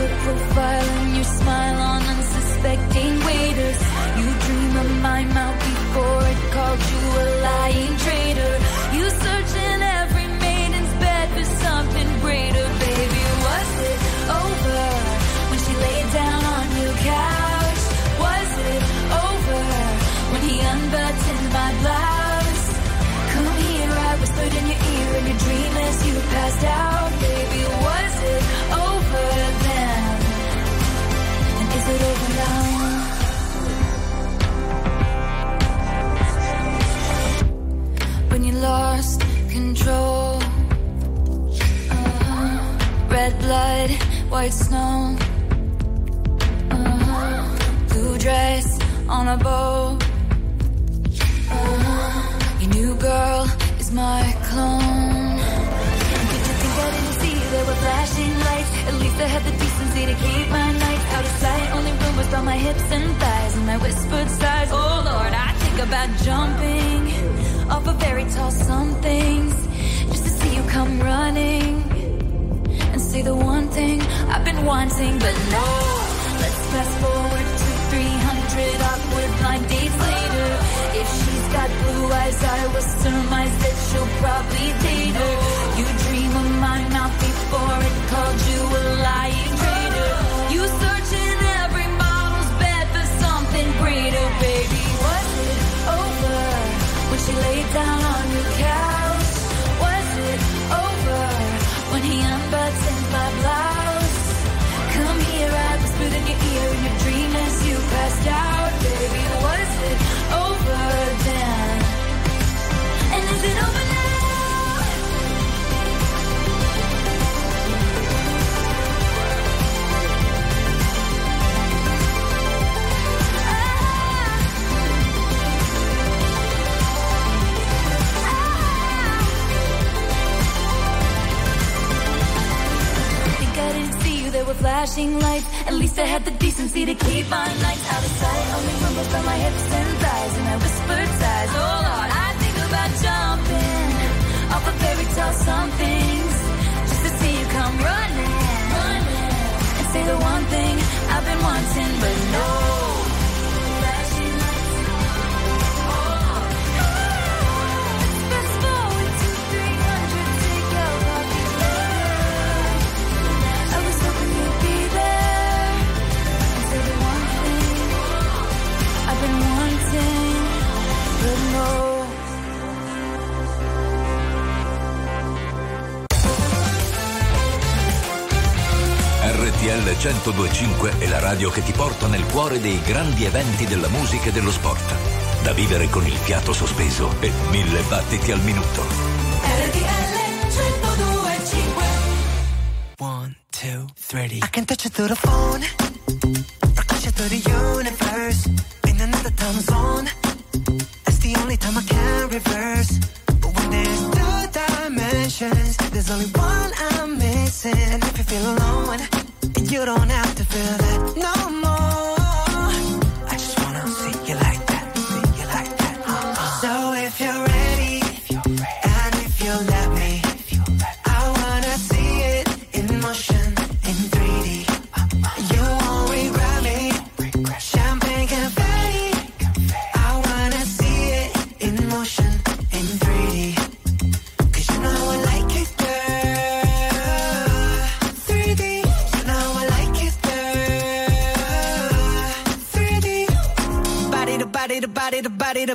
your profile and your smile on unsuspecting waiters. You dream of my mouth before it called you a lying traitor. You search in every maiden's bed for something greater. Baby, was it over when she laid down on your couch? Was it over when he unbuttoned my blouse? Come here, I whispered in your ear in your dream as you passed out. Baby, was it over then? And is it over now? When you lost control, red blood, white snow, blue dress on a bow, your new girl is my clone. And did you think I didn't see there were flashing lights? At least I had the decency to keep my night out of sight. Only rumors about my hips and thighs and my whispered sighs. Oh Lord, I think about jumping off a very tall somethings, just to see you come running and say the one thing I've been wanting. But no, let's fast forward to 300 awkward blind dates later. If she's got blue eyes, I will surmise that she'll probably date her. You dream of my mouth before it called you a lying traitor. You search in every model's bed for something greater. Baby, was it over when she laid down on your couch? Was it over when he unbuttoned my blouse? Come here, I whispered in your ear in your dream as you passed out. Baby, was it over then? And is it over now? There were flashing lights. At least I had the decency to keep my nights out of sight. Only rumbles on my hips and thighs, and I whispered sighs. Oh Lord, I think about jumping off a fairy tale somethings, just to see you come running, and say the one thing I've been wanting. But no, flashing lights. Fast forward to 300 to go off your love. I was hoping you'd be there and say the one thing I've been wanting. But no. RTL 102.5 è la radio che ti porta nel cuore dei grandi eventi della musica e dello sport. Da vivere con il fiato sospeso e 1000 battiti al minuto. RTL 102.5. 1, 2, 3. I can touch it through the phone, or touch it through the universe. In another time zone, that's the only time I can reverse. But when there's two dimensions, there's only one I'm missing. And if you feel alone, you don't have to feel that no more. I just wanna see you like that, see you like that. So if you're ready, and if you let me, I wanna see it in motion, in 3D. You won't regret me, champagne confetti. I wanna see it in motion, in 3D. 'Cause you know I like it, girl, 3D. Body to body to body to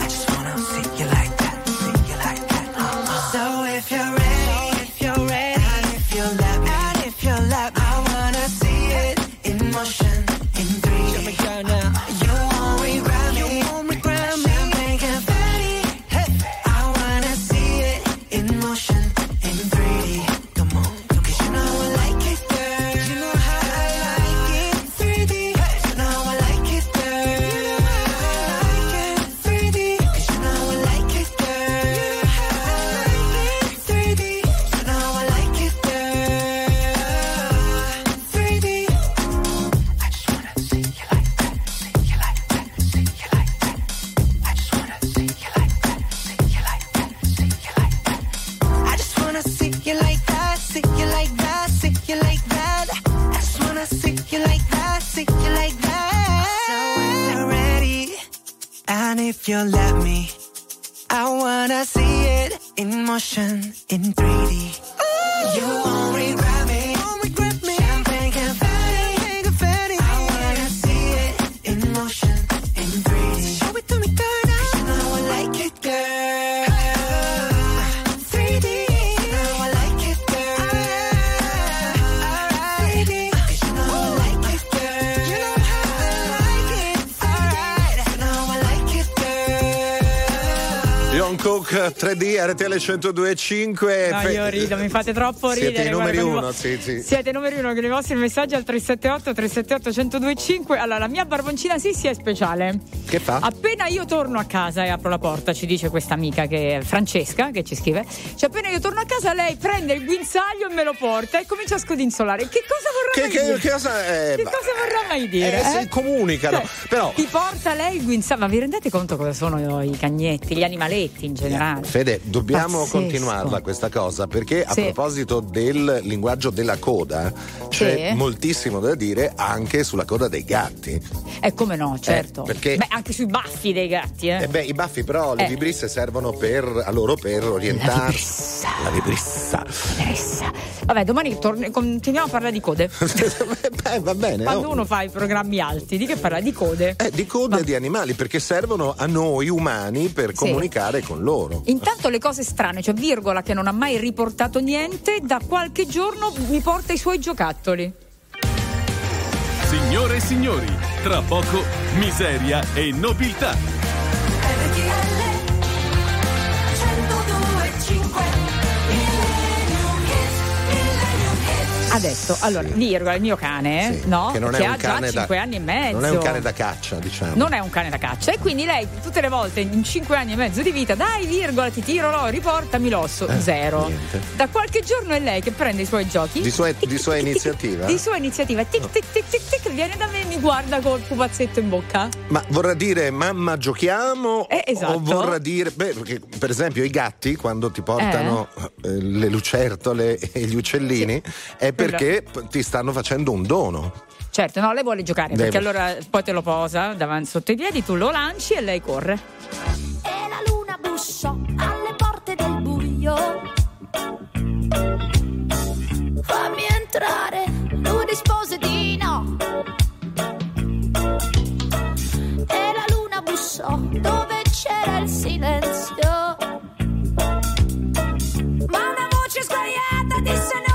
I just wanna see you like that, see you like that. So if you're ready, so if you're ready, and if you love me, and if you love me, I wanna see it in motion, in 3D. Show me girl now. if you let me. I wanna see it in motion, in 3D. Ooh, you won't regret me. Cook 3D RTL 102.5. No, io rido, mi fate troppo ridere. Siete i numeri uno, sì. Siete i numeri uno con i vostri messaggi al 378 378 102.5. Allora, la mia barboncina Sissi è speciale. Che fa? Appena io torno a casa e apro la porta, ci dice questa amica che è Francesca, che ci scrive, cioè appena io torno a casa lei prende il guinzaglio e me lo porta e comincia a scodinzolare. Che cosa vorrà mai dire? Che cosa vorrà mai dire? Si comunicano, cioè, però ti porta lei il guinzaglio. Ma vi rendete conto cosa sono i cagnetti, gli animaletti in generale? Fede, dobbiamo continuarla questa cosa, perché a proposito del linguaggio della coda c'è moltissimo da dire anche sulla coda dei gatti. Come no, certo, perché anche sui baffi dei gatti. I baffi però, le vibrisse servono per, a loro, per orientarsi. La vibrissa. Vabbè, domani continuiamo a parlare di code. Va bene. Quando uno fa i programmi alti, di che parla? Di code. Di code di animali, perché servono a noi umani per comunicare con loro. Intanto le cose strane, cioè Virgola, che non ha mai riportato niente, da qualche giorno mi porta i suoi giocattoli. Signore e signori, tra poco miseria e nobiltà. Adesso, allora, Virgola, il mio cane, no? Che, non è un cane già 5 anni e mezzo. Non è un cane da caccia, diciamo. Non è un cane da caccia. E quindi lei, tutte le volte, in 5 anni e mezzo di vita, dai, Virgola, ti tiro l'oro, riportami l'osso. Zero. Niente. Da qualche giorno è lei che prende i suoi giochi. Di sua iniziativa. Tic, tic, tic, tic, tic, viene da me e mi guarda col pupazzetto in bocca. Ma vorrà dire, mamma, giochiamo? Esatto. O vorrà dire, perché, per esempio, i gatti, quando ti portano le lucertole e gli uccellini, è perché ti stanno facendo un dono. Certo, no, lei vuole giocare. Perché allora poi te lo posa davanti sotto i piedi, tu lo lanci e lei corre. E la luna bussò alle porte del buio. Fammi entrare, lui rispose di no. E la luna bussò dove c'era il silenzio. Ma una voce sbagliata disse no.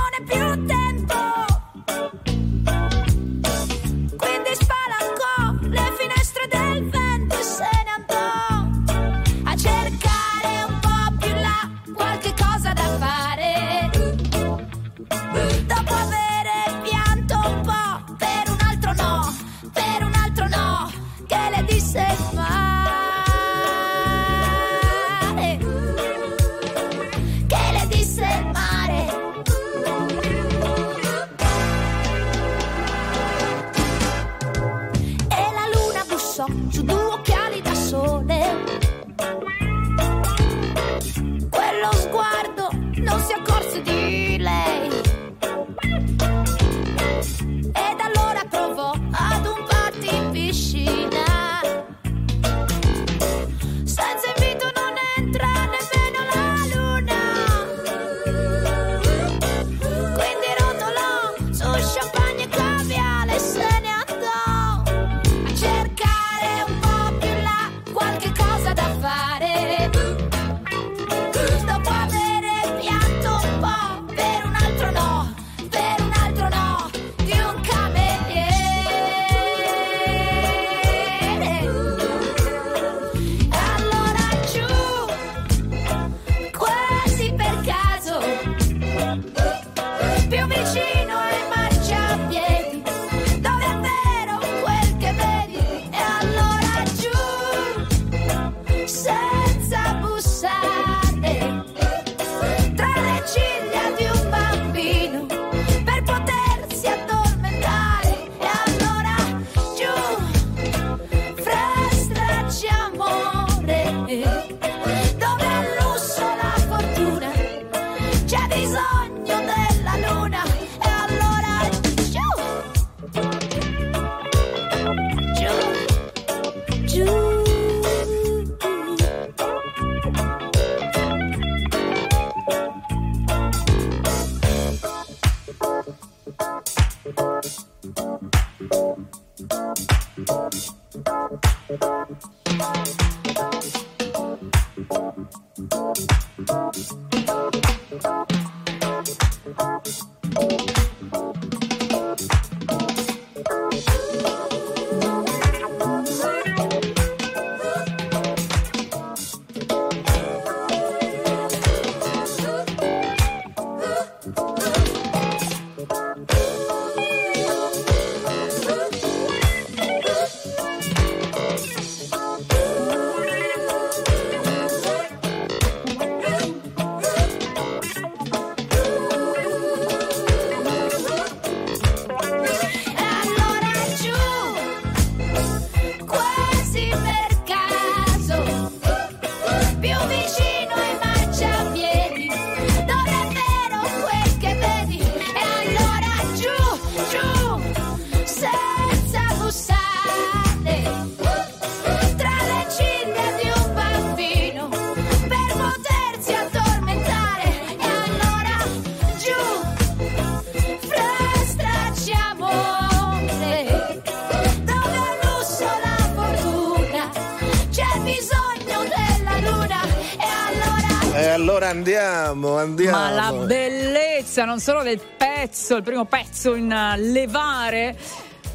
Andiamo. Ma la bellezza non solo del pezzo, il primo pezzo in levare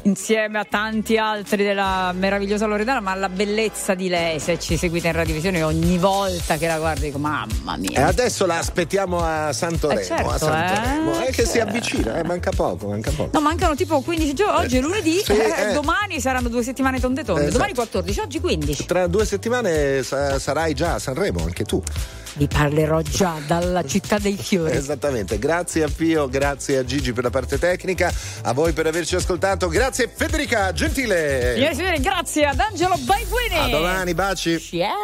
insieme a tanti altri della meravigliosa Loredana, ma la bellezza di lei. Se ci seguite in radiovisione, ogni volta che la guardo dico mamma mia. E adesso la aspettiamo a Santoremo, certo, a Santoremo. Che si avvicina, manca poco. No, mancano tipo 15 giorni, oggi è lunedì, sì, domani saranno 2 settimane tonde, domani 14, oggi 15. Tra 2 settimane sarai già a Sanremo anche tu. Vi parlerò già dalla città dei fiori. Esattamente, grazie a Pio, grazie a Gigi per la parte tecnica, a voi per averci ascoltato, grazie Federica Gentile. Signore e signori, grazie ad Angelo Baiguini. A domani, baci. Ciao.